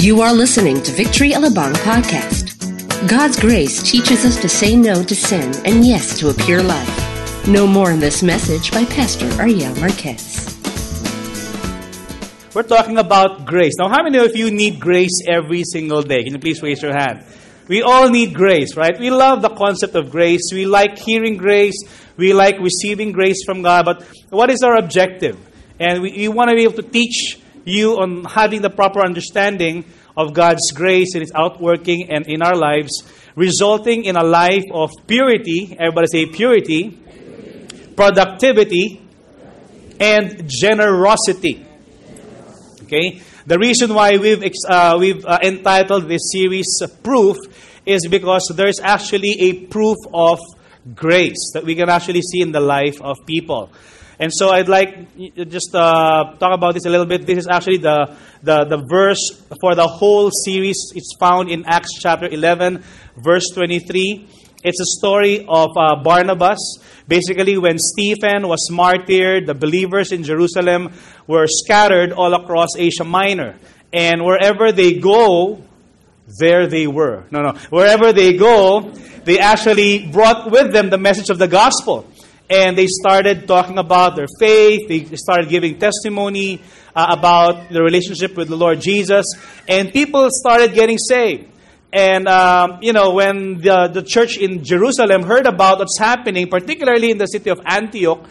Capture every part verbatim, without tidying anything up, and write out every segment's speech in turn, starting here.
You are listening to Victory Alabang Podcast. God's grace teaches us to say no to sin and yes to a pure life. Know more in this message by Pastor Ariel Marquez. We're talking about grace. Now, how many of you need grace every single day? Can you please raise your hand? We all need grace, right? We love the concept of grace. We like hearing grace. We like receiving grace from God. But what is our objective? And we, we want to be able to teach you on having the proper understanding of God's grace and its outworking and in our lives, resulting in a life of purity. Everybody say purity, productivity, and generosity. Okay? The reason why we've uh, we've uh, entitled this series uh, "Proof" is because there's actually a proof of grace that we can actually see in the life of people. And so I'd like to just uh, talk about this a little bit. This is actually the, the, the verse for the whole series. It's found in Acts chapter eleven, verse twenty-three. It's a story of uh, Barnabas. Basically, when Stephen was martyred, the believers in Jerusalem were scattered all across Asia Minor. And wherever they go, there they were. No, no. Wherever they go, they actually brought with them the message of the gospel. And they started talking about their faith. They started giving testimony uh, about their relationship with the Lord Jesus. And people started getting saved. And, um, you know, when the, the church in Jerusalem heard about what's happening, particularly in the city of Antioch,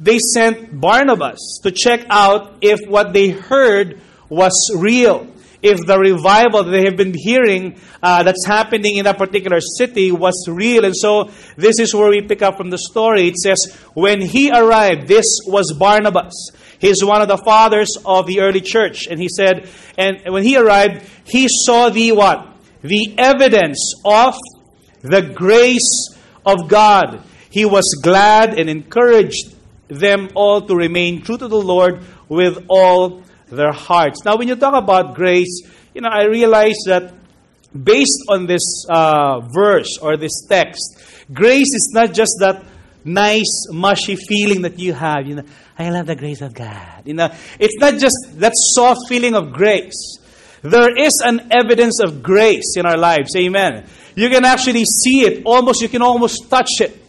they sent Barnabas to check out if what they heard was real. If the revival that they have been hearing uh, that's happening in that particular city was real. And so this is where we pick up from the story. It says, when he arrived, this was Barnabas. He's one of the fathers of the early church. And he said, and when he arrived, he saw the what? The evidence of the grace of God. He was glad and encouraged them all to remain true to the Lord with all their hearts. Now, when you talk about grace, you know, I realize that based on this uh, verse or this text, grace is not just that nice, mushy feeling that you have. You know, I love the grace of God. You know, it's not just that soft feeling of grace. There is an evidence of grace in our lives. Amen. You can actually see it. Almost, you can almost touch it.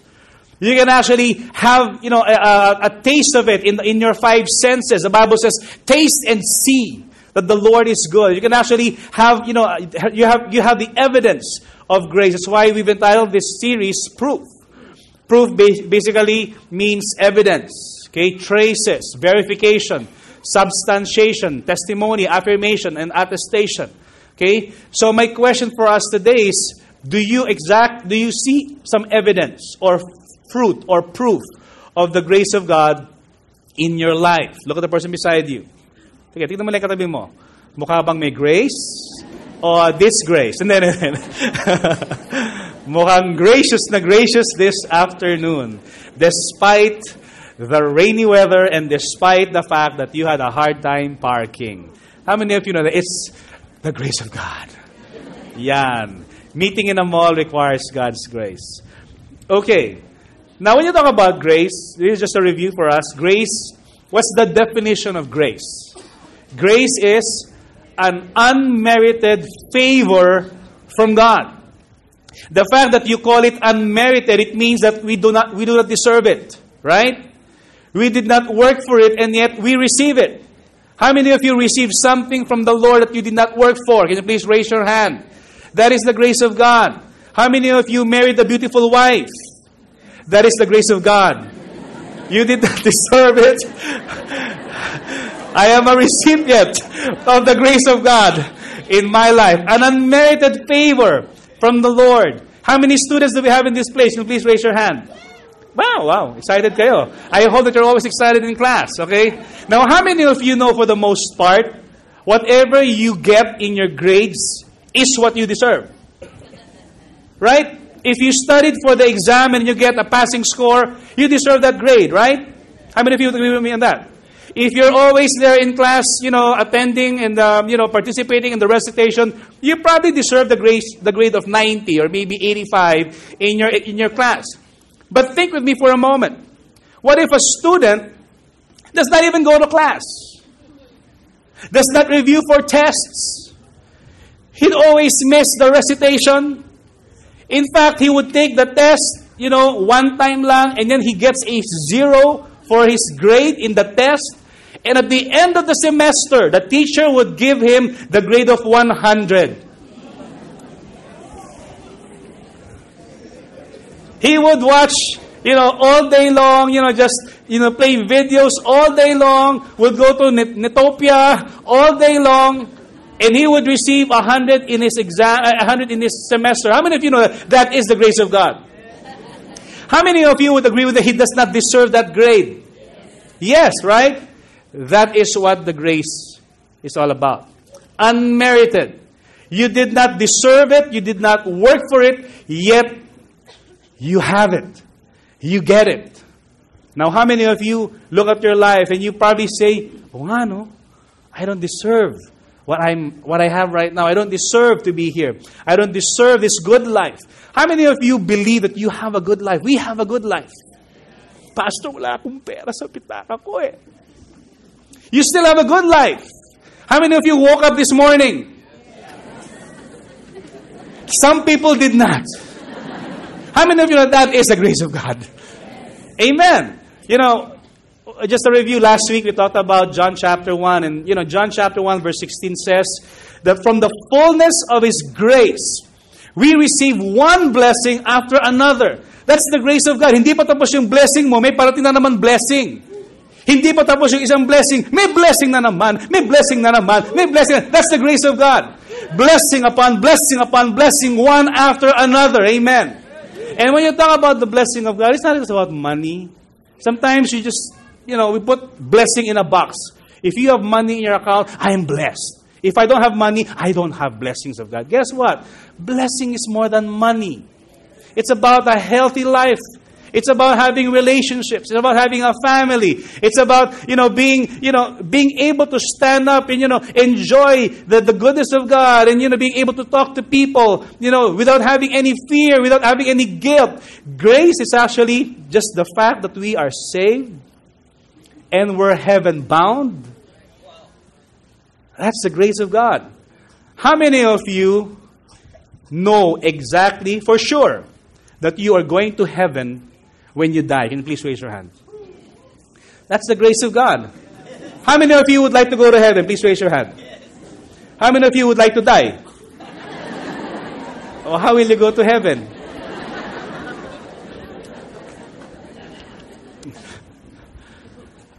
You can actually have, you know, a, a, a taste of it in, in your five senses. The Bible says, taste and see that the Lord is good. You can actually have, you know, you have, you have the evidence of grace. That's why we've entitled this series, Proof. Proof ba- basically means evidence, okay? Traces, verification, substantiation, testimony, affirmation, and attestation, okay? So my question for us today is, do you exact, do you see some evidence or fruit or proof of the grace of God in your life? Look at the person beside you. Okay, tignan mo lang katabi mo. Mukha bang may grace or disgrace? And then, mukhang gracious na gracious this afternoon. Despite the rainy weather and despite the fact that you had a hard time parking. How many of you know that it's the grace of God? Yan. Meeting in a mall requires God's grace. Okay. Now, when you talk about grace, this is just a review for us. Grace, what's the definition of grace? Grace is an unmerited favor from God. The fact that you call it unmerited, it means that we do not we do not deserve it, right? We did not work for it, and yet we receive it. How many of you received something from the Lord that you did not work for? Can you please raise your hand? That is the grace of God. How many of you married a beautiful wife? That is the grace of God. You did not deserve it. I am a recipient of the grace of God in my life. An unmerited favor from the Lord. How many students do we have in this place? Can you please raise your hand? Wow, wow. Excited kayo. I hope that you're always excited in class, okay? Now, how many of you know for the most part, whatever you get in your grades is what you deserve? Right? If you studied for the exam and you get a passing score, you deserve that grade, right? How many of you agree with me on that? If you're always there in class, you know, attending and, um, you know, participating in the recitation, you probably deserve the grade, the grade of ninety or maybe eighty-five in your, in your class. But think with me for a moment. What if a student does not even go to class? Does not review for tests? He'd always miss the recitation. In fact, he would take the test, you know, one time lang, and then he gets a zero for his grade in the test. And at the end of the semester, the teacher would give him the grade of one hundred. He would watch, you know, all day long, you know, just, you know, play videos all day long, would go to Netopia all day long, and he would receive one hundred in his exam, one hundred in his semester. How many of you know that, that is the grace of God? How many of you would agree with that he does not deserve that grade? Yes, right? That is what the grace is all about. Unmerited. You did not deserve it. You did not work for it. Yet, you have it. You get it. Now, how many of you look at your life and you probably say, oh, no, I don't deserve what I'm, what I have right now. I don't deserve to be here. I don't deserve this good life. How many of you believe that you have a good life? We have a good life. Pastor, wala akong pera sa pitaka ko eh. You still have a good life. How many of you woke up this morning? Some people did not. How many of you know that is the grace of God? Amen. You know, just a review, last week we talked about John chapter one. And, you know, John chapter one verse sixteen says that from the fullness of His grace, we receive one blessing after another. That's the grace of God. Hindi pa tapos yung blessing mo, may parating na naman blessing. Hindi pa tapos yung isang blessing, may blessing na naman, may blessing na naman, may blessing na. That's the grace of God. Blessing upon blessing upon blessing, one after another. Amen. And when you talk about the blessing of God, it's not just about money. Sometimes you just, you know, we put blessing in a box. If you have money in your account, I am blessed. If I don't have money, I don't have blessings of God. Guess what? Blessing is more than money. It's about a healthy life. It's about having relationships. It's about having a family. It's about, you know, being, you know, being able to stand up and, you know, enjoy the, the goodness of God and, you know, being able to talk to people, you know, without having any fear, without having any guilt. Grace is actually just the fact that we are saved and we're heaven bound. That's the grace of God. How many of you know exactly for sure that you are going to heaven when you die? Can you please raise your hand? That's the grace of God. How many of you would like to go to heaven? Please raise your hand. How many of you would like to die? Or how will you go to heaven?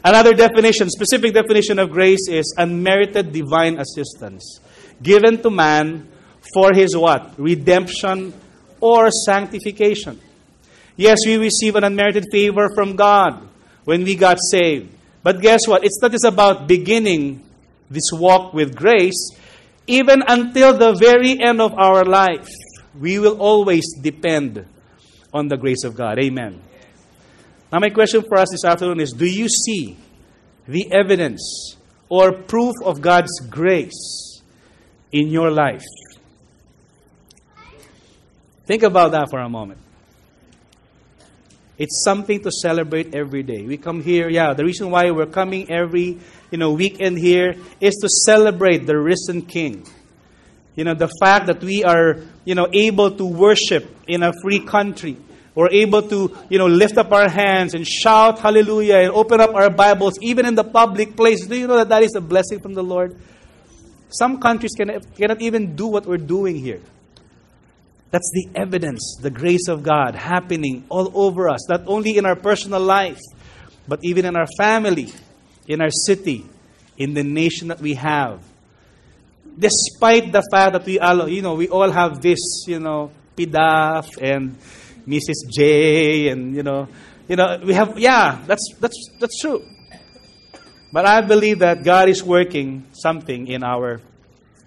Another definition, specific definition of grace is unmerited divine assistance given to man for his what? Redemption or sanctification. Yes, we receive an unmerited favor from God when we got saved. But guess what? It's not just about beginning this walk with grace. Even until the very end of our life, we will always depend on the grace of God. Amen. Now, my question for us this afternoon is, do you see the evidence or proof of God's grace in your life? Think about that for a moment. It's something to celebrate every day. We come here, yeah, the reason why we're coming every, you know, weekend here is to celebrate the risen King. You know, the fact that we are, you know, able to worship in a free country. We're able to, you know, lift up our hands and shout hallelujah and open up our Bibles even in the public place. Do you know that that is a blessing from the Lord? Some countries cannot, cannot even do what we're doing here. That's the evidence, the grace of God happening all over us, not only in our personal life, but even in our family, in our city, in the nation that we have. Despite the fact that we all, you know, we all have this, you know, P D A F and Missus J, and you know, you know, we have, yeah, that's that's that's true. But I believe that God is working something in our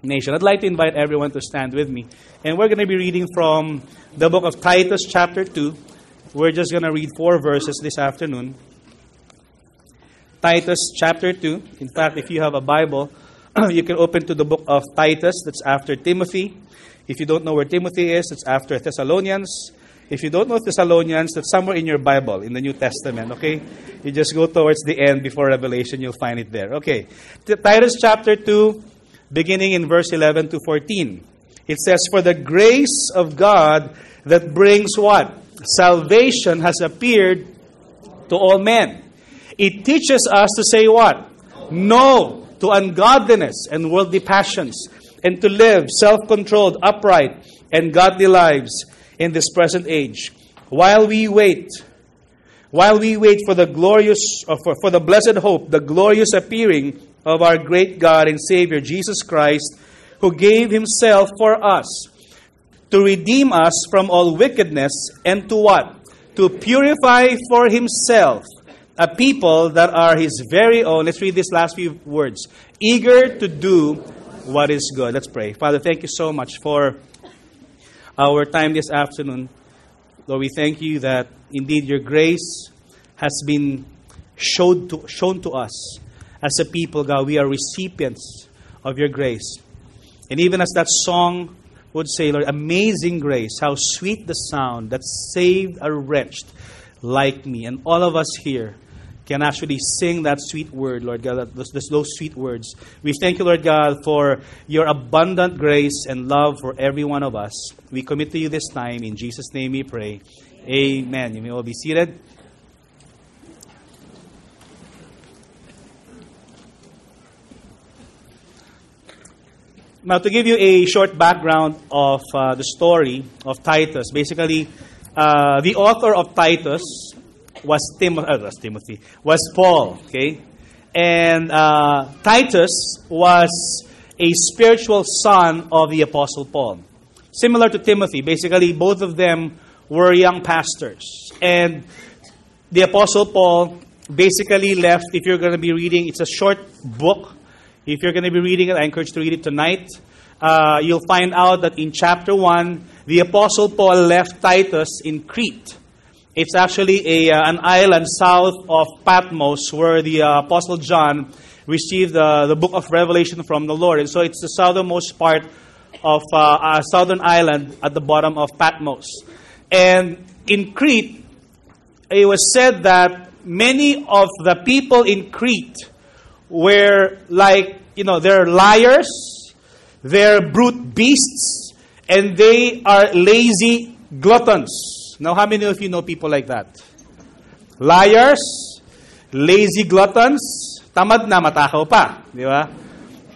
nation. I'd like to invite everyone to stand with me. And we're going to be reading from the book of Titus chapter two. We're just going to read four verses this afternoon. Titus chapter two. In fact, if you have a Bible, you can open to the book of Titus. That's after Timothy. If you don't know where Timothy is, it's after Thessalonians. If you don't know Thessalonians, that's somewhere in your Bible, in the New Testament, okay? You just go towards the end before Revelation, you'll find it there. Okay. Titus chapter two, beginning in verse eleven to fourteen. It says, "For the grace of God that brings what? Salvation has appeared to all men. It teaches us to say what? No to ungodliness and worldly passions, and to live self-controlled, upright, and godly lives in this present age, while we wait, while we wait for the glorious, or for, for the blessed hope, the glorious appearing of our great God and Savior, Jesus Christ, who gave himself for us, to redeem us from all wickedness, and to what? To purify for himself a people that are his very own." Let's read these last few words. "Eager to do what is good." Let's pray. Father, thank you so much for our time this afternoon. Lord, we thank you that indeed your grace has been shown to, shown to us as a people, God. We are recipients of your grace. And even as that song would say, Lord, amazing grace, how sweet the sound that saved a wretch like me. And all of us here can actually sing that sweet word, Lord God, those, those sweet words. We thank you, Lord God, for your abundant grace and love for every one of us. We commit to you this time. In Jesus' name we pray. Amen. Amen. You may all be seated. Now, to give you a short background of uh, the story of Titus, basically, uh, the author of Titus was Tim- uh, was Timothy, was Paul, okay? And uh, Titus was a spiritual son of the Apostle Paul. Similar to Timothy, basically, both of them were young pastors. And the Apostle Paul basically left, if you're going to be reading, it's a short book. If you're going to be reading it, I encourage you to read it tonight. Uh, you'll find out that in chapter one, the Apostle Paul left Titus in Crete. It's actually a, uh, an island south of Patmos where the uh, Apostle John received uh, the book of Revelation from the Lord. And so it's the southernmost part of uh, uh, southern island at the bottom of Patmos. And in Crete, it was said that many of the people in Crete were like, you know, they're liars, they're brute beasts, and they are lazy gluttons. Now, how many of you know people like that? Liars, lazy gluttons, tamad na matakaw pa, di ba?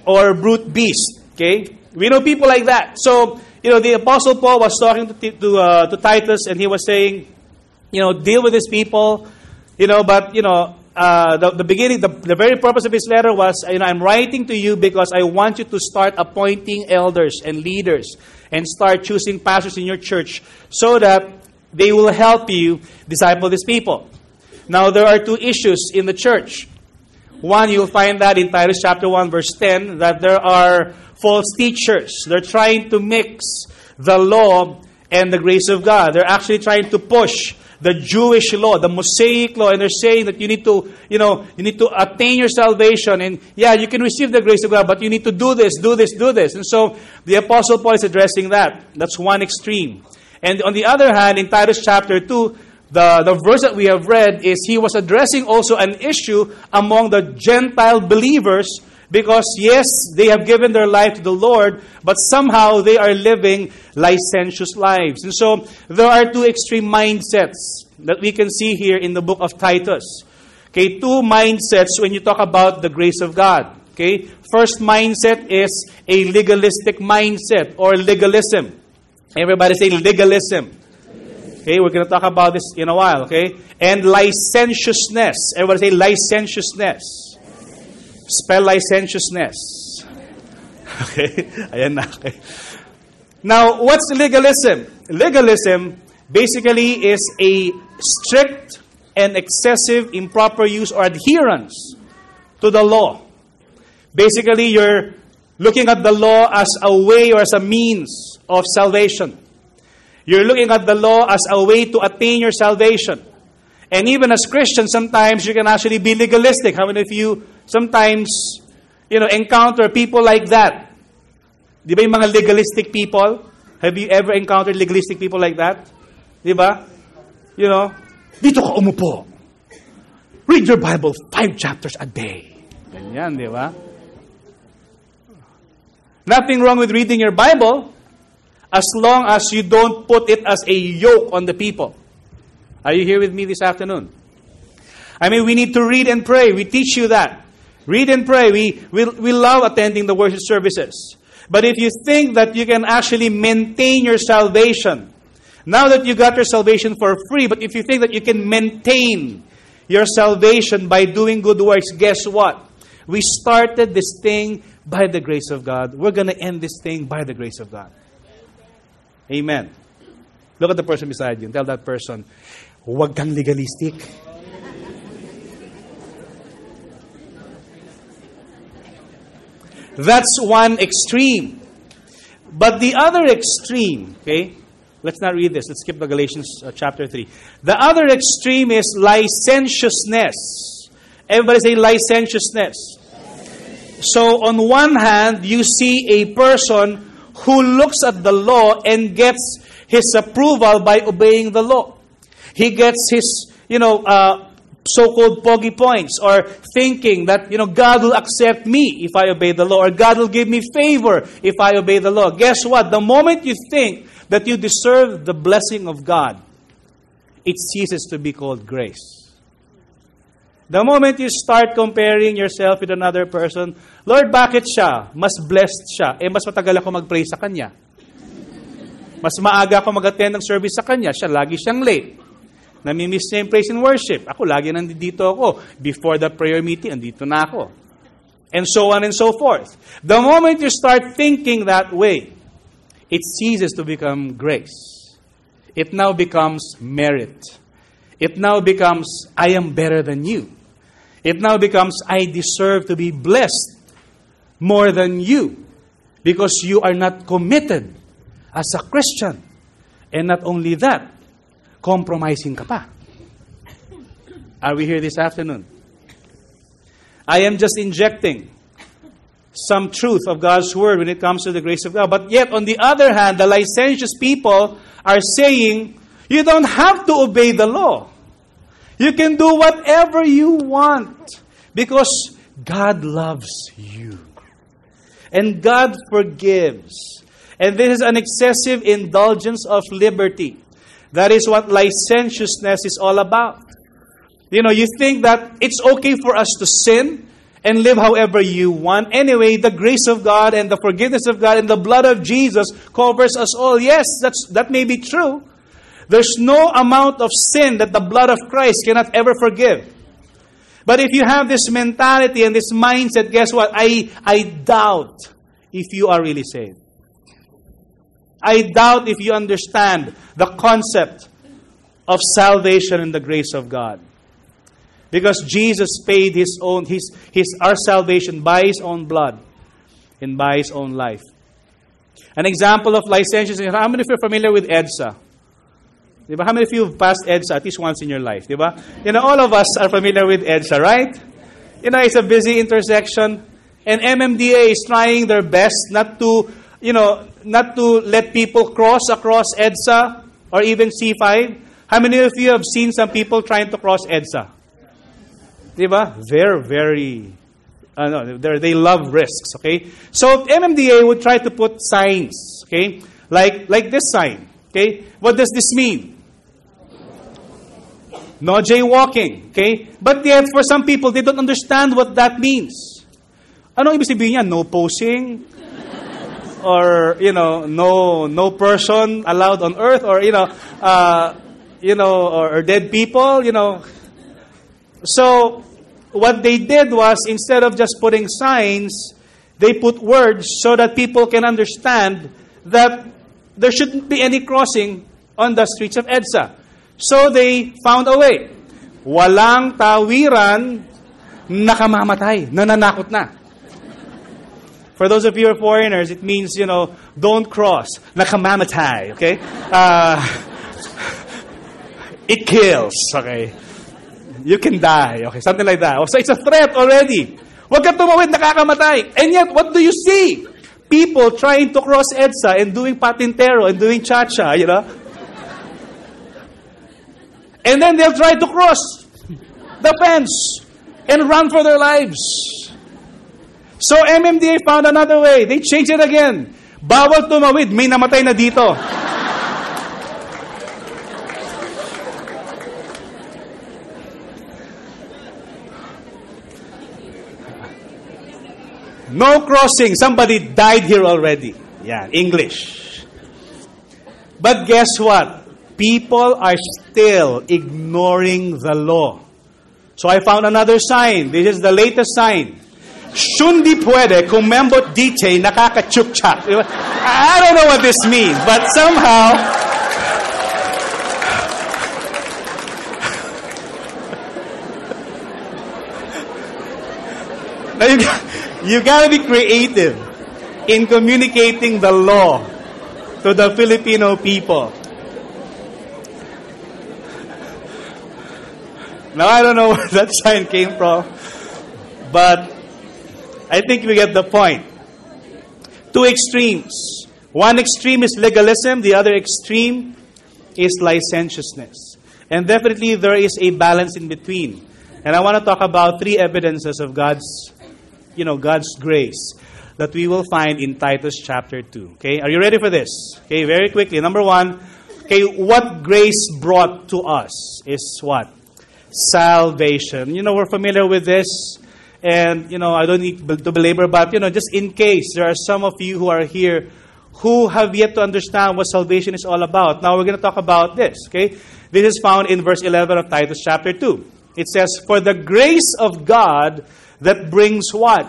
Or brute beast, okay? We know people like that. So, you know, the Apostle Paul was talking to, to, uh, to Titus, and he was saying, you know, deal with these people, you know, but, you know, Uh, the, the beginning, the, the very purpose of his letter was, you know, I'm writing to you because I want you to start appointing elders and leaders and start choosing pastors in your church so that they will help you disciple these people. Now, there are two issues in the church. One, you'll find that in Titus chapter one, verse ten, that there are false teachers. They're trying to mix the law and the grace of God. They're actually trying to push the Jewish law, the Mosaic law, and they're saying that you need to, you know, you need to attain your salvation, and yeah, you can receive the grace of God, but you need to do this, do this, do this. And so the Apostle Paul is addressing that. That's one extreme. And on the other hand, in Titus chapter two, the, the verse that we have read is he was addressing also an issue among the Gentile believers because, yes, they have given their life to the Lord, but somehow they are living licentious lives. And so there are two extreme mindsets that we can see here in the book of Titus. Okay, two mindsets when you talk about the grace of God. Okay, first mindset is a legalistic mindset or legalism. Everybody say legalism. Okay, we're going to talk about this in a while. Okay, and licentiousness. Everybody say licentiousness. Spell licentiousness. Okay? Ayan na. Okay. Now, what's legalism? Legalism basically is a strict and excessive improper use or adherence to the law. Basically, you're looking at the law as a way or as a means of salvation. You're looking at the law as a way to attain your salvation. And even as Christians, sometimes you can actually be legalistic. How many of you sometimes, you know, encounter people like that? Di ba yung mga legalistic people? Have you ever encountered legalistic people like that? Di ba? You know, dito ka umupo. Read your Bible five chapters a day. Ganyan, di ba? Nothing wrong with reading your Bible, as long as you don't put it as a yoke on the people. Are you here with me this afternoon? I mean, we need to read and pray. We teach you that. Read and pray. We, we, we love attending the worship services. But if you think that you can actually maintain your salvation, now that you got your salvation for free, but if you think that you can maintain your salvation by doing good works, guess what? We started this thing by the grace of God. We're going to end this thing by the grace of God. Amen. Look at the person beside you and tell that person, huwag kang legalistic. That's one extreme. But the other extreme, okay? Let's not read this. Let's skip the Galatians uh, chapter three. The other extreme is licentiousness. Everybody say licentiousness. So on one hand, you see a person who looks at the law and gets his approval by obeying the law. He gets his, you know, uh, so-called pogi points, or thinking that, you know, God will accept me if I obey the law, or God will give me favor if I obey the law. Guess what? The moment you think that you deserve the blessing of God, it ceases to be called grace. The moment you start comparing yourself with another person, Lord, bakit siya? Mas blessed siya. Eh, mas matagal ako mag-pray sa kanya. Mas maaga ako mag-attend ng service sa kanya. Siya, lagi siyang late. Namimiss niya yung praise and worship. Ako, lagi nandito ako. Before the prayer meeting, andito na ako. And so on and so forth. The moment you start thinking that way, it ceases to become grace. It now becomes merit. It now becomes, I am better than you. It now becomes, I deserve to be blessed more than you. Because you are not committed as a Christian. And not only that, compromising ka pa. Are we here this afternoon? I am just injecting some truth of God's word when it comes to the grace of God. But yet, on the other hand, the licentious people are saying, you don't have to obey the law. You can do whatever you want because God loves you. And God forgives. And this is an excessive indulgence of liberty. That is what licentiousness is all about. You know, you think that it's okay for us to sin and live however you want. Anyway, the grace of God and the forgiveness of God and the blood of Jesus covers us all. Yes, that's, that may be true. There's no amount of sin that the blood of Christ cannot ever forgive. But if you have this mentality and this mindset, guess what? I, I doubt if you are really saved. I doubt if you understand the concept of salvation and the grace of God. Because Jesus paid His own, His, His, our salvation by His own blood and by His own life. An example of licentiousness, how many of you are familiar with EDSA? Diba? How many of you have passed EDSA at least once in your life? Diba? You know, all of us are familiar with EDSA, right? You know, it's a busy intersection. And M M D A is trying their best not to, you know, not to let people cross across EDSA or even C five. How many of you have seen some people trying to cross EDSA? Diba? They're very, uh, no, they're, they love risks, okay? So M M D A would try to put signs, okay? Like, like this sign, okay? What does this mean? No jaywalking, okay? But yet, for some people, they don't understand what that means. Anong ibig sabihin niya? No posing? Or, you know, no no person allowed on earth, or, you know, uh, you know, or, or dead people, you know. So, what they did was, instead of just putting signs, they put words so that people can understand that there shouldn't be any crossing on the streets of EDSA. So, they found a way. Walang tawiran, nakamamatay, nananakot na. For those of you who are foreigners, it means, you know, don't cross, nakamamatay, okay? Uh, it kills, okay? You can die, okay? Something like that. So it's a threat already. Huwag ka tumawid, nakakamatay. And yet, what do you see? People trying to cross EDSA and doing patintero and doing cha-cha, you know? And then they'll try to cross the fence and run for their lives. So M M D A found another way. They changed it again. Bawal tumawid, may namatay na dito. No crossing. Somebody died here already. Yeah, English. But guess what? People are still ignoring the law. So I found another sign. This is the latest sign. Shundi puede kumembot dite nakakachukchak. I don't know what this means, but somehow... Now you got... You gotta be creative in communicating the law to the Filipino people. Now, I don't know where that sign came from, but I think we get the point. Two extremes. One extreme is legalism, the other extreme is licentiousness. And definitely there is a balance in between. And I want to talk about three evidences of God's you know, God's grace that we will find in Titus chapter two. Okay, are you ready for this? Okay, very quickly. Number one, okay, what grace brought to us is what? Salvation. You know, we're familiar with this, and, you know, I don't need to belabor, but, you know, just in case, there are some of you who are here who have yet to understand what salvation is all about. Now, we're going to talk about this, okay? This is found in verse eleven of Titus chapter two. It says, "For the grace of God that brings what?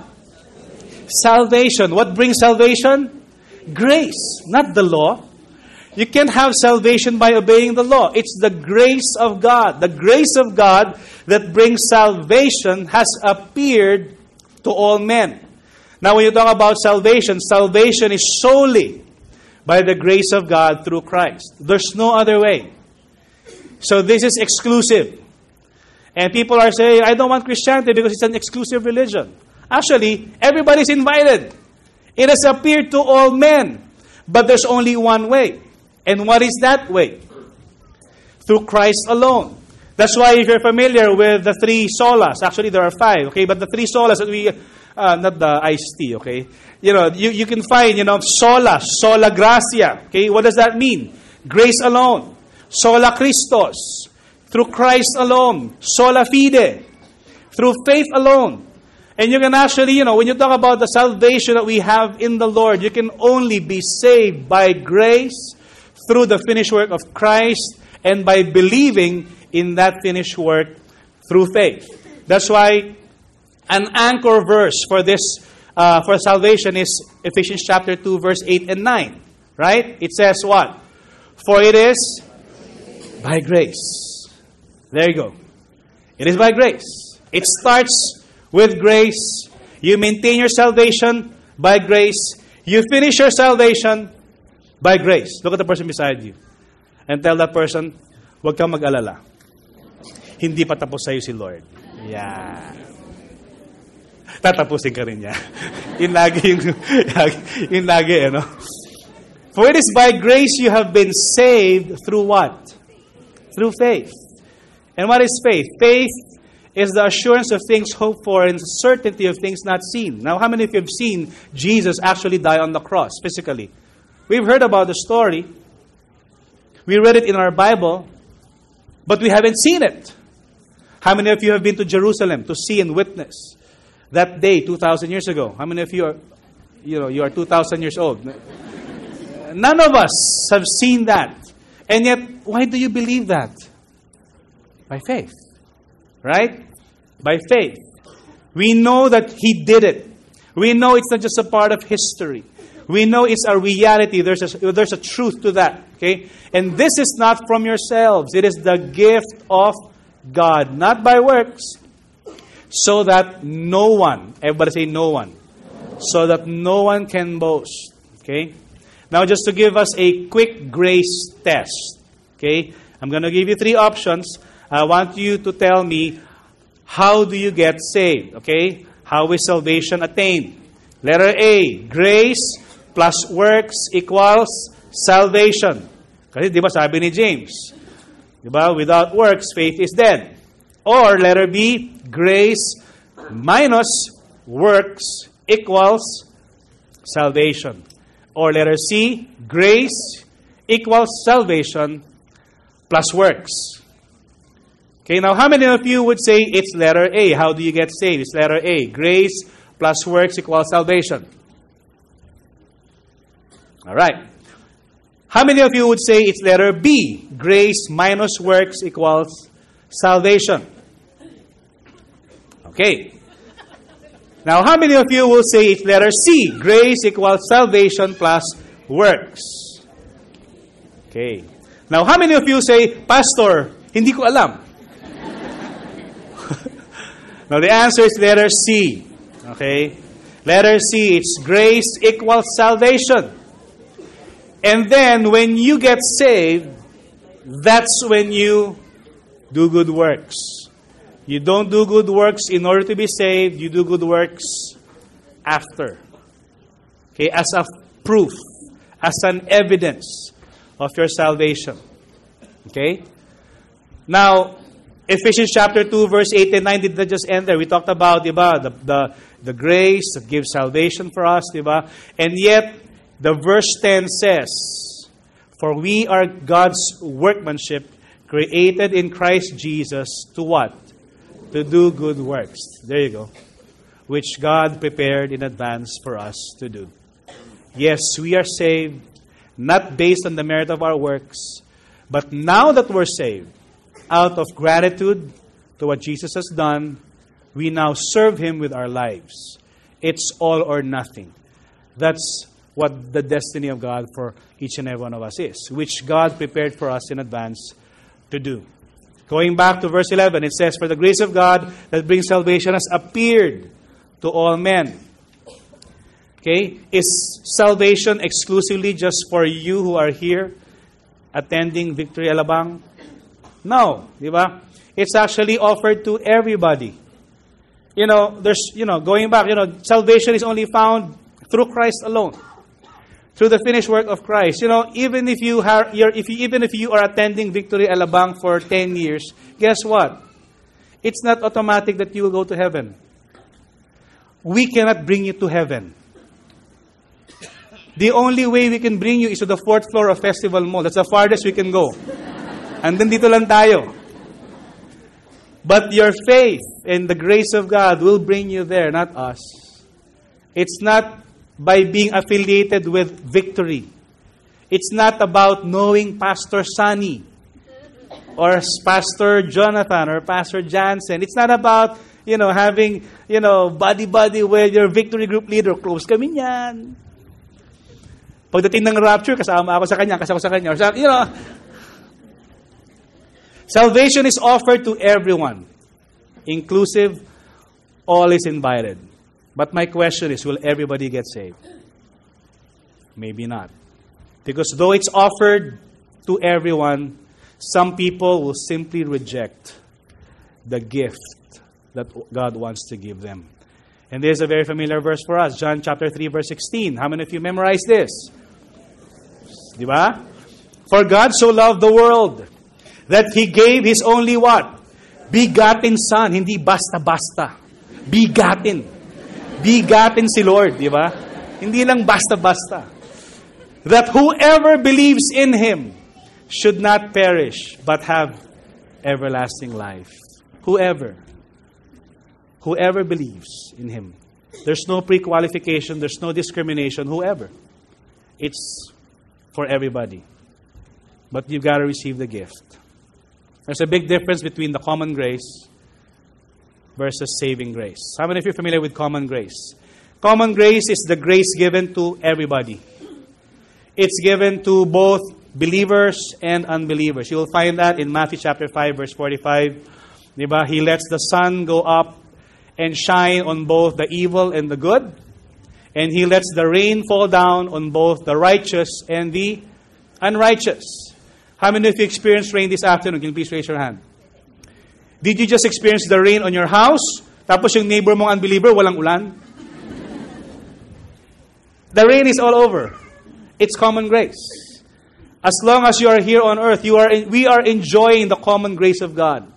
Salvation." What brings salvation? Grace, not the law. You can't have salvation by obeying the law. It's the grace of God. The grace of God that brings salvation has appeared to all men. Now, when you talk about salvation, salvation is solely by the grace of God through Christ. There's no other way. So this is exclusive. And people are saying, "I don't want Christianity because it's an exclusive religion." Actually, everybody's invited. It has appeared to all men. But there's only one way. And what is that way? Through Christ alone. That's why if you're familiar with the three solas, actually there are five, okay? But the three solas that we, uh, not the iced tea, okay? You know, you, you can find, you know, sola, sola gratia, okay? What does that mean? Grace alone. Sola Christos. Through Christ alone. Sola fide. Through faith alone. And you can actually, you know, when you talk about the salvation that we have in the Lord, you can only be saved by grace through the finished work of Christ and by believing in that finished work through faith. That's why an anchor verse for this, uh, for salvation is Ephesians chapter two, verse eight and nine. Right? It says what? "For it is by grace." There you go. It is by grace. It starts with grace. You maintain your salvation by grace. You finish your salvation by grace. Look at the person beside you and tell that person, "Huwag kang mag-alala. Hindi pa tapos sa'yo si Lord." Yeah. Tatapusin ka rin niya. Yun lagi, yun lagi, ano? For it is by grace you have been saved through what? Through faith. And what is faith? Faith is the assurance of things hoped for and certainty of things not seen. Now, how many of you have seen Jesus actually die on the cross physically? We've heard about the story. We read it in our Bible, but we haven't seen it. How many of you have been to Jerusalem to see and witness that day two thousand years ago? How many of you are, you know, you are two thousand years old? None of us have seen that. And yet, why do you believe that? By faith. Right? By faith. We know that He did it. We know it's not just a part of history. We know it's a reality. There's a, there's a truth to that. Okay? And this is not from yourselves. It is the gift of God. Not by works. So that no one, everybody say no one. So that no one can boast. Okay? Now just to give us a quick grace test. Okay? I'm going to give you three options. I want you to tell me, how do you get saved? Okay? How is salvation attained? Letter A, grace plus works equals salvation. Kasi di ba sabi ni James? Di ba? Without works, faith is dead. Or letter B, grace minus works equals salvation. Or letter C, grace equals salvation plus works. Okay, now how many of you would say it's letter A? How do you get saved? It's letter A. Grace plus works equals salvation. All right. How many of you would say it's letter B? Grace minus works equals salvation. Okay. Now, how many of you will say it's letter C? Grace equals salvation plus works. Okay. Now, how many of you say, Pastor, hindi ko alam? Now, the answer is letter C. Okay. Letter C, it's grace equals salvation. And then, when you get saved, that's when you do good works. You don't do good works in order to be saved. You do good works after. Okay, as a proof, as an evidence of your salvation. Okay? Now, Ephesians chapter two, verse eight and nine, did that just end there? We talked about, diba, the, the, the grace that gives salvation for us, diba? And yet, the verse ten says, "For we are God's workmanship, created in Christ Jesus to what? To do good works." There you go. Which God prepared in advance for us to do. Yes, we are saved, not based on the merit of our works, but now that we're saved, out of gratitude to what Jesus has done, we now serve Him with our lives. It's all or nothing. That's what the destiny of God for each and every one of us is, which God prepared for us in advance to do. Going back to verse eleven, it says, "For the grace of God that brings salvation has appeared to all men." Okay? Is salvation exclusively just for you who are here attending Victory Alabang? No, di ba? It's actually offered to everybody. You know, there's, you know, going back, you know, salvation is only found through Christ alone. Through the finished work of Christ. You know, even if you are, you're, if you, even if you are attending Victory Alabang for ten years, guess what? It's not automatic that you will go to heaven. We cannot bring you to heaven. The only way we can bring you is to the fourth floor of Festival Mall. That's the farthest we can go. And then dito lang tayo. But your faith and the grace of God will bring you there, not us. It's not by being affiliated with Victory. It's not about knowing Pastor Sunny or Pastor Jonathan or Pastor Jansen. It's not about, you know, having, you know, buddy-buddy with your Victory Group leader. Close kami niyan. Pagdating ng rapture, kasama ako sa kanya, kasama sa kanya. You know, salvation is offered to everyone. Inclusive, all is invited. But my question is, will everybody get saved? Maybe not. Because though it's offered to everyone, some people will simply reject the gift that God wants to give them. And there's a very familiar verse for us, John chapter three, verse sixteen. How many of you memorize this? Diba? "For God so loved the world that He gave His only" what? Begotten Son. Hindi basta-basta. Begotten. Begotten si Lord, di ba? Hindi lang basta-basta. "That whoever believes in Him should not perish, but have everlasting life." Whoever. Whoever believes in Him. There's no pre-qualification. There's no discrimination. Whoever. It's for everybody. But you've got to receive the gift. There's a big difference between the common grace versus saving grace. How many of you are familiar with common grace? Common grace is the grace given to everybody. It's given to both believers and unbelievers. You'll find that in Matthew chapter five, verse forty-five. Diba? "He lets the sun go up and shine on both the evil and the good. And He lets the rain fall down on both the righteous and the unrighteous." How many of you experienced rain this afternoon? Can you please raise your hand? Did you just experience the rain on your house? Tapos yung neighbor mong unbeliever, walang ulan? The rain is all over. It's common grace. As long as you are here on earth, you are in, we are enjoying the common grace of God.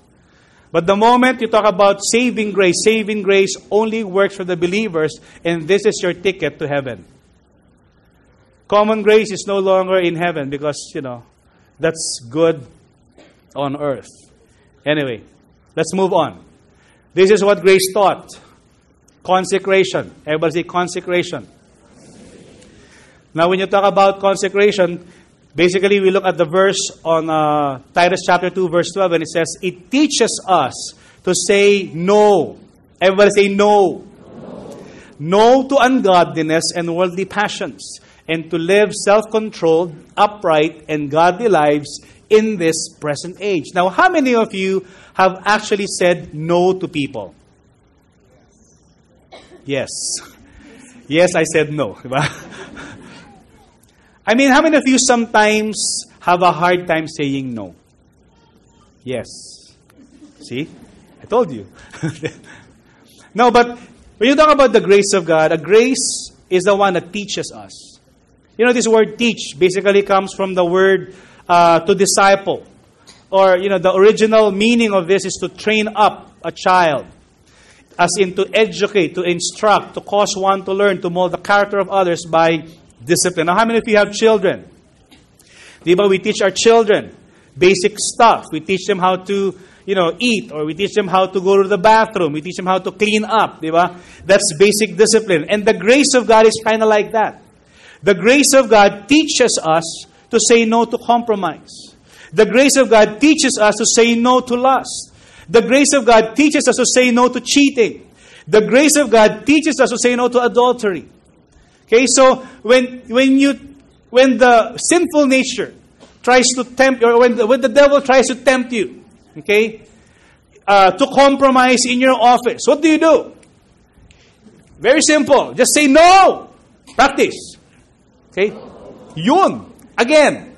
But the moment you talk about saving grace, saving grace only works for the believers, and this is your ticket to heaven. Common grace is no longer in heaven because, you know, that's good on earth. Anyway, let's move on. This is what grace taught. Consecration. Everybody say consecration. Now, when you talk about consecration, basically we look at the verse on uh, Titus chapter two, verse twelve, and it says, it teaches us to say no. Everybody say no. No, no to ungodliness and worldly passions, and to live self-controlled, upright, and godly lives in this present age. Now, how many of you have actually said no to people? Yes. Yes, I said no. I mean, how many of you sometimes have a hard time saying no? Yes. See? I told you. No, but when you talk about the grace of God, a grace is the one that teaches us. You know, this word teach basically comes from the word uh, to disciple. Or, you know, the original meaning of this is to train up a child. As in to educate, to instruct, to cause one to learn, to mold the character of others by discipline. Now, how many of you have children? Diba, we teach our children basic stuff. We teach them how to, you know, eat, or we teach them how to go to the bathroom. We teach them how to clean up. Diba? That's basic discipline. And the grace of God is kind of like that. The grace of God teaches us to say no to compromise. The grace of God teaches us to say no to lust. The grace of God teaches us to say no to cheating. The grace of God teaches us to say no to adultery. Okay, so when when you when the sinful nature tries to tempt, or when the, when the devil tries to tempt you, okay, uh, to compromise in your office, what do you do? Very simple. Just say no. Practice. Okay, yun again.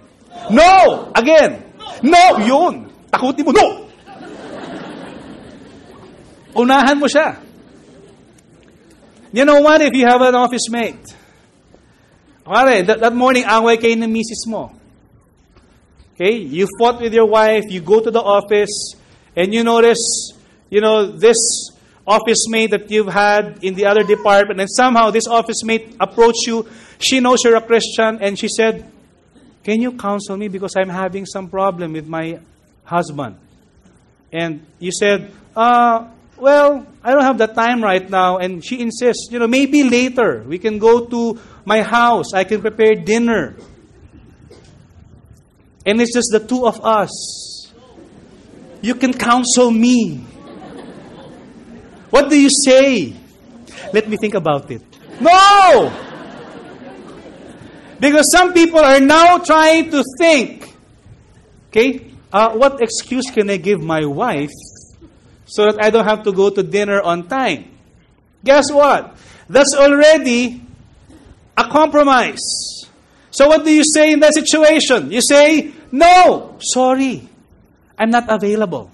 No again. No yun. Takutin mo no. Unahan mo siya. You know what? If you have an office mate. Alright, that, that morning, away kayo ng misis mo. Okay, you fought with your wife, you go to the office, and you notice, you know, this office mate that you've had in the other department, and somehow this office mate approached you, she knows you're a Christian, and she said, can you counsel me because I'm having some problem with my husband? And you said, uh, well, I don't have the time right now. And she insists, you know, maybe later we can go to my house. I can prepare dinner. And it's just the two of us. You can counsel me. What do you say? Let me think about it. No! Because some people are now trying to think, okay, uh, what excuse can I give my wife so that I don't have to go to dinner on time? Guess what? That's already a compromise. So what do you say in that situation? You say, no, sorry, I'm not available.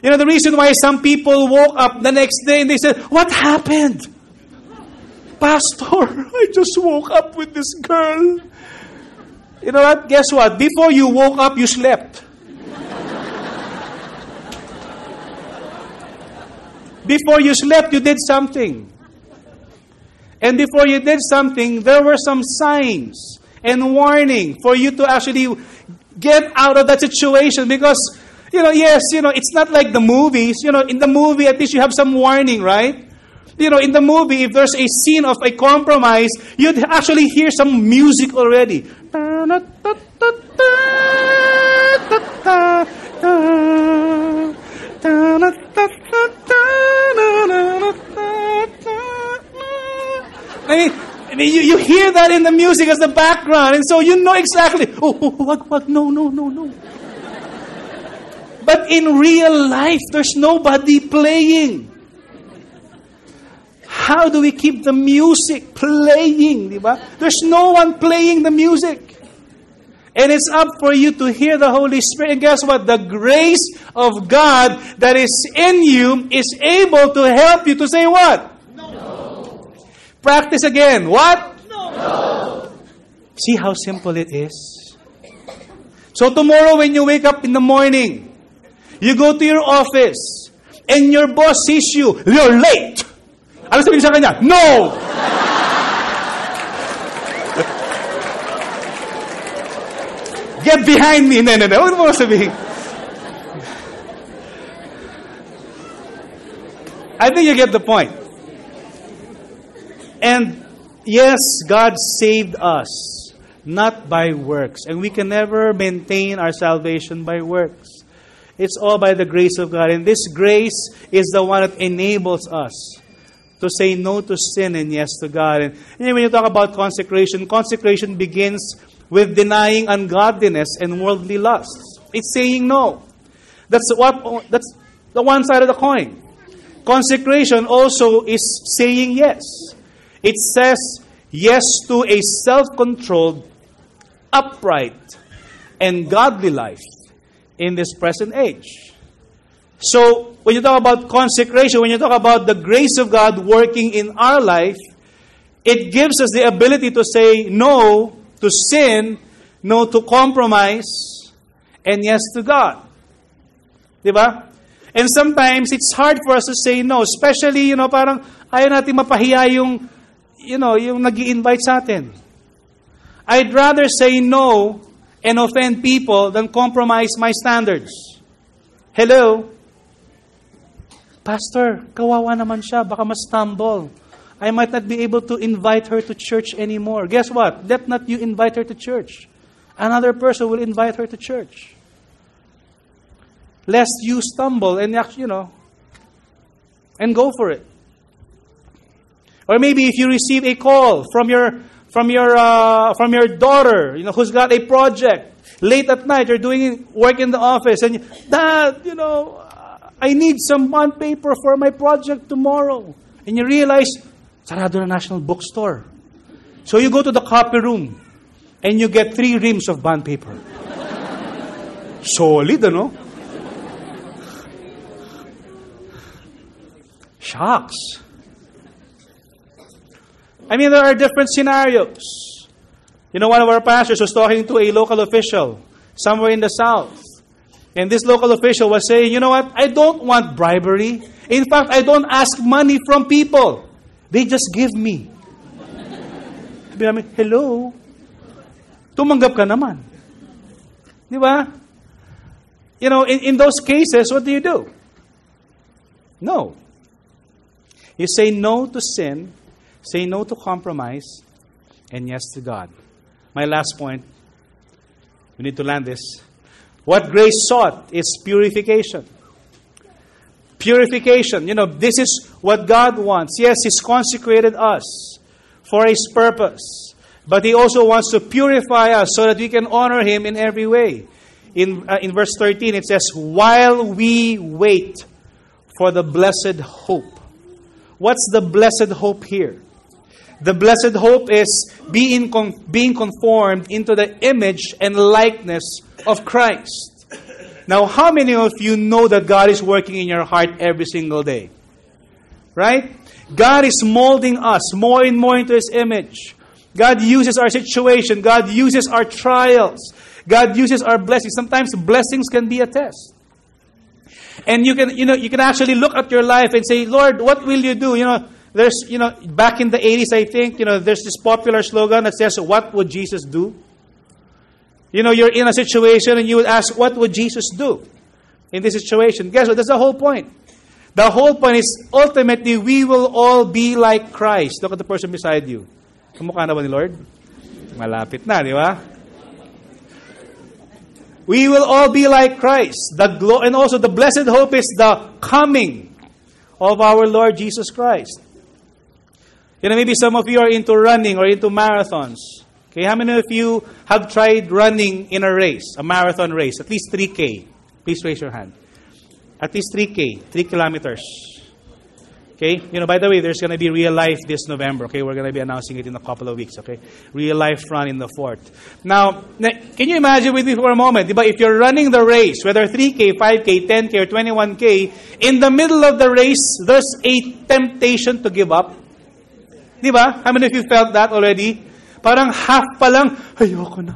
You know, the reason why some people woke up the next day and they said, what happened? Pastor, I just woke up with this girl. You know what? Guess what? Before you woke up, you slept. Before you slept, you did something. And before you did something, there were some signs and warning for you to actually get out of that situation. Because, you know, yes, you know, it's not like the movies. You know, in the movie, at least you have some warning, right? You know, in the movie, if there's a scene of a compromise, you'd actually hear some music already. I mean, I mean you, you hear that in the music as the background, and so you know exactly, oh, oh, what, what, no, no, no, no. But in real life, there's nobody playing. How do we keep the music playing? Diba? There's no one playing the music. And it's up for you to hear the Holy Spirit. And guess what? The grace of God that is in you is able to help you to say what? No. Practice again. What? No. See how simple it is? So tomorrow when you wake up in the morning, you go to your office, and your boss sees you, you're late. Ano sabihin sa kanya? No! Get behind me. No, no, no. Huwag mo sabihin. I think you get the point. And yes, God saved us, not by works. And we can never maintain our salvation by works. It's all by the grace of God. And this grace is the one that enables us to say no to sin and yes to God. And when you talk about consecration, consecration begins with denying ungodliness and worldly lusts. It's saying no. That's what. That's the one side of the coin. Consecration also is saying yes. It says yes to a self-controlled, upright, and godly life in this present age. So, when you talk about consecration, when you talk about the grace of God working in our life, it gives us the ability to say no to sin, no to compromise, and yes to God. Diba? And sometimes, it's hard for us to say no. Especially, you know, parang ayaw natin mapahiya yung, you know, yung nag-i-invite sa atin. I'd rather say no and offend people than compromise my standards. Hello? Pastor, kawawa naman siya. Baka mas stumble. I might not be able to invite her to church anymore. Guess what? Let not you invite her to church. Another person will invite her to church. Lest you stumble and, you know, and go for it. Or maybe if you receive a call from your From your uh, from your daughter, you know, who's got a project. Late at night, you're doing work in the office, and you, Dad, you know, I need some bond paper for my project tomorrow. And you realize, sarado na National Bookstore. So you go to the copy room, and you get three reams of bond paper. Solid, ano? Shocks. I mean, there are different scenarios. You know, one of our pastors was talking to a local official somewhere in the south. And this local official was saying, you know what? I don't want bribery. In fact, I don't ask money from people. They just give me. Sabi namin, hello? Tumanggap ka naman. Di ba? You know, in, in those cases, what do you do? No. You say no to sin. Say no to compromise, and yes to God. My last point, we need to land this. What grace sought is purification. Purification, you know, this is what God wants. Yes, He's consecrated us for His purpose, but He also wants to purify us so that we can honor Him in every way. In, uh, in verse thirteen, it says, while we wait for the blessed hope. What's the blessed hope here? The blessed hope is being being conformed into the image and likeness of Christ. Now, how many of you know that God is working in your heart every single day? Right? God is molding us more and more into His image. God uses our situation. God uses our trials. God uses our blessings. Sometimes blessings can be a test. And you can, you know, you can actually look at your life and say, Lord, what will you do? You know, there's, you know, back in the eighties, I think, you know, there's this popular slogan that says, what would Jesus do? You know, you're in a situation and you would ask, what would Jesus do in this situation? Guess what? That's the whole point. The whole point is, ultimately, we will all be like Christ. Look at the person beside you. Kamukha na ba ni Lord? Malapit na, di ba? We will all be like Christ. The glo- and also the blessed hope is the coming of our Lord Jesus Christ. You know, maybe some of you are into running or into marathons. Okay, how many of you have tried running in a race, a marathon race, at least three K? Please raise your hand. At least three K, three kilometers. Okay, you know, by the way, there's going to be Real Life this November. Okay, we're going to be announcing it in a couple of weeks. Okay, Real Life run in the fourth. Now, can you imagine with me for a moment? If you're running the race, whether three K, five K, ten K, or twenty-one K, in the middle of the race, there's a temptation to give up. Diba? How many of you felt that already? Parang half palang, ayoko na.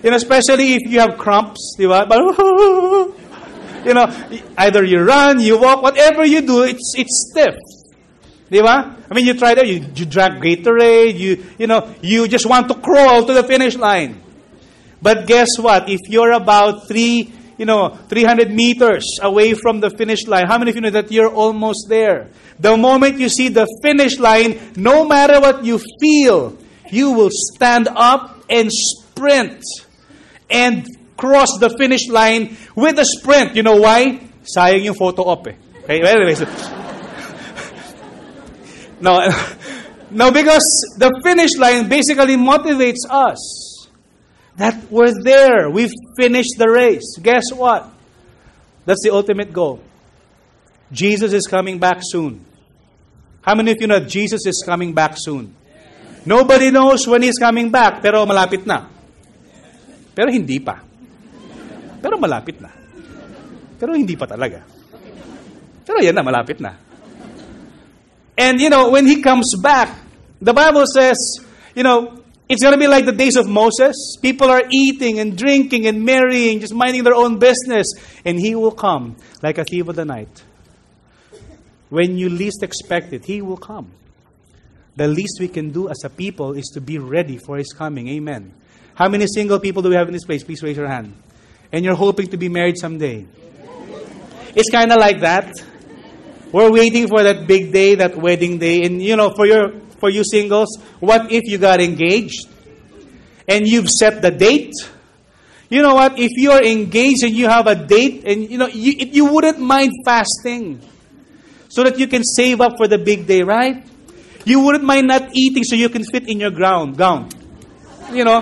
You know, especially if you have cramps, diba? Parang, you know, either you run, you walk, whatever you do, it's it's stiff. Diba? I mean, you try that, you, you drink Gatorade, you you know, you just want to crawl to the finish line. But guess what? If you're about three, you know, three hundred meters away from the finish line, how many of you know that you're almost there? The moment you see the finish line, no matter what you feel, you will stand up and sprint and cross the finish line with a sprint. You know why? Sayang yung photo op eh. Okay, anyways. No, no, because the finish line basically motivates us that we're there. We've finished the race. Guess what? That's the ultimate goal. Jesus is coming back soon. How many of you know Jesus is coming back soon? Yes. Nobody knows when He's coming back, pero malapit na. Pero hindi pa. Pero malapit na. Pero hindi pa talaga. Pero yan na, malapit na. And, you know, when He comes back, the Bible says, you know, it's going to be like the days of Moses. People are eating and drinking and marrying, just minding their own business. And He will come like a thief of the night. When you least expect it, He will come. The least we can do as a people is to be ready for His coming. Amen. How many single people do we have in this place? Please raise your hand. And you're hoping to be married someday. It's kind of like that. We're waiting for that big day, that wedding day. And, you know, for your for you singles, what if you got engaged and you've set the date? You know what? If you're engaged and you have a date, and, you know, you, you wouldn't mind fasting so that you can save up for the big day, right? You wouldn't mind not eating so you can fit in your ground, gown. You know,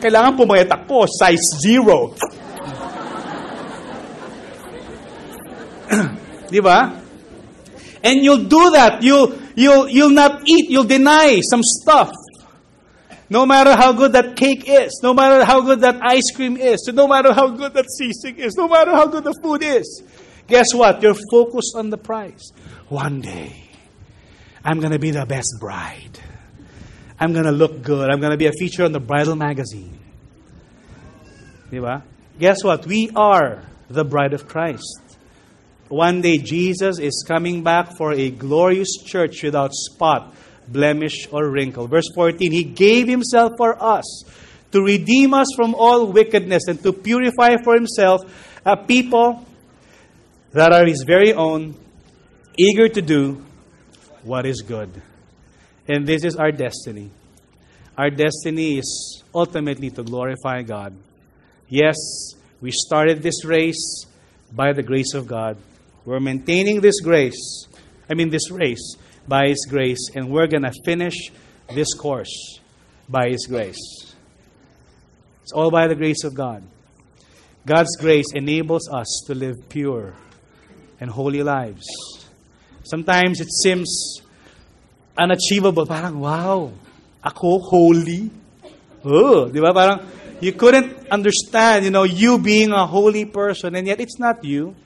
kailangan pumayat ako, size zero. Di ba? And you'll do that. You'll, you'll, you'll not eat. You'll deny some stuff. No matter how good that cake is. No matter how good that ice cream is. So no matter how good that sisig is. No matter how good the food is. Guess what? You're focused on the prize. One day, I'm going to be the best bride. I'm going to look good. I'm going to be a feature on the bridal magazine. Diba? Guess what? We are the bride of Christ. One day, Jesus is coming back for a glorious church without spot, blemish, or wrinkle. Verse fourteen, He gave Himself for us to redeem us from all wickedness and to purify for Himself a people that are His very own, eager to do what is good. And this is our destiny. Our destiny is ultimately to glorify God. Yes, we started this race by the grace of God. We're maintaining this grace, I mean this race, by His grace. And we're going to finish this course by His grace. It's all by the grace of God. God's grace enables us to live pure and holy lives. Sometimes it seems unachievable. Parang, wow, ako holy? Oh, di ba? Parang, you couldn't understand, you know, you being a holy person. And yet, it's not you.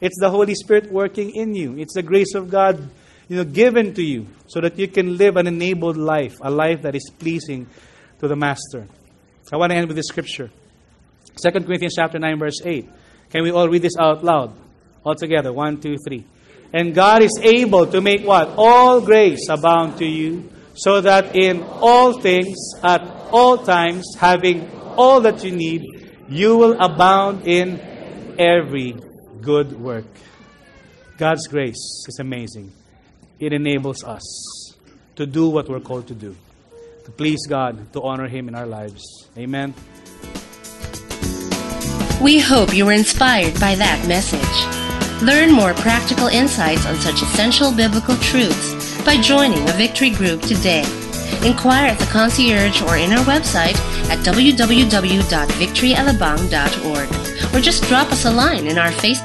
It's the Holy Spirit working in you. It's the grace of God, you know, given to you so that you can live an enabled life, a life that is pleasing to the Master. I want to end with this scripture. Second Corinthians chapter nine, verse eight. Can we all read this out loud? All together. One, two, three. And God is able to make what? All grace abound to you, so that in all things, at all times, having all that you need, you will abound in every good work. God's grace is amazing. It enables us to do what we're called to do, to please God, to honor Him in our lives. Amen. We hope you were inspired by that message. Learn more practical insights on such essential biblical truths by joining a Victory Group today. Inquire at the concierge or in our website at w w w dot victory alabang dot org, or just drop us a line in our Facebook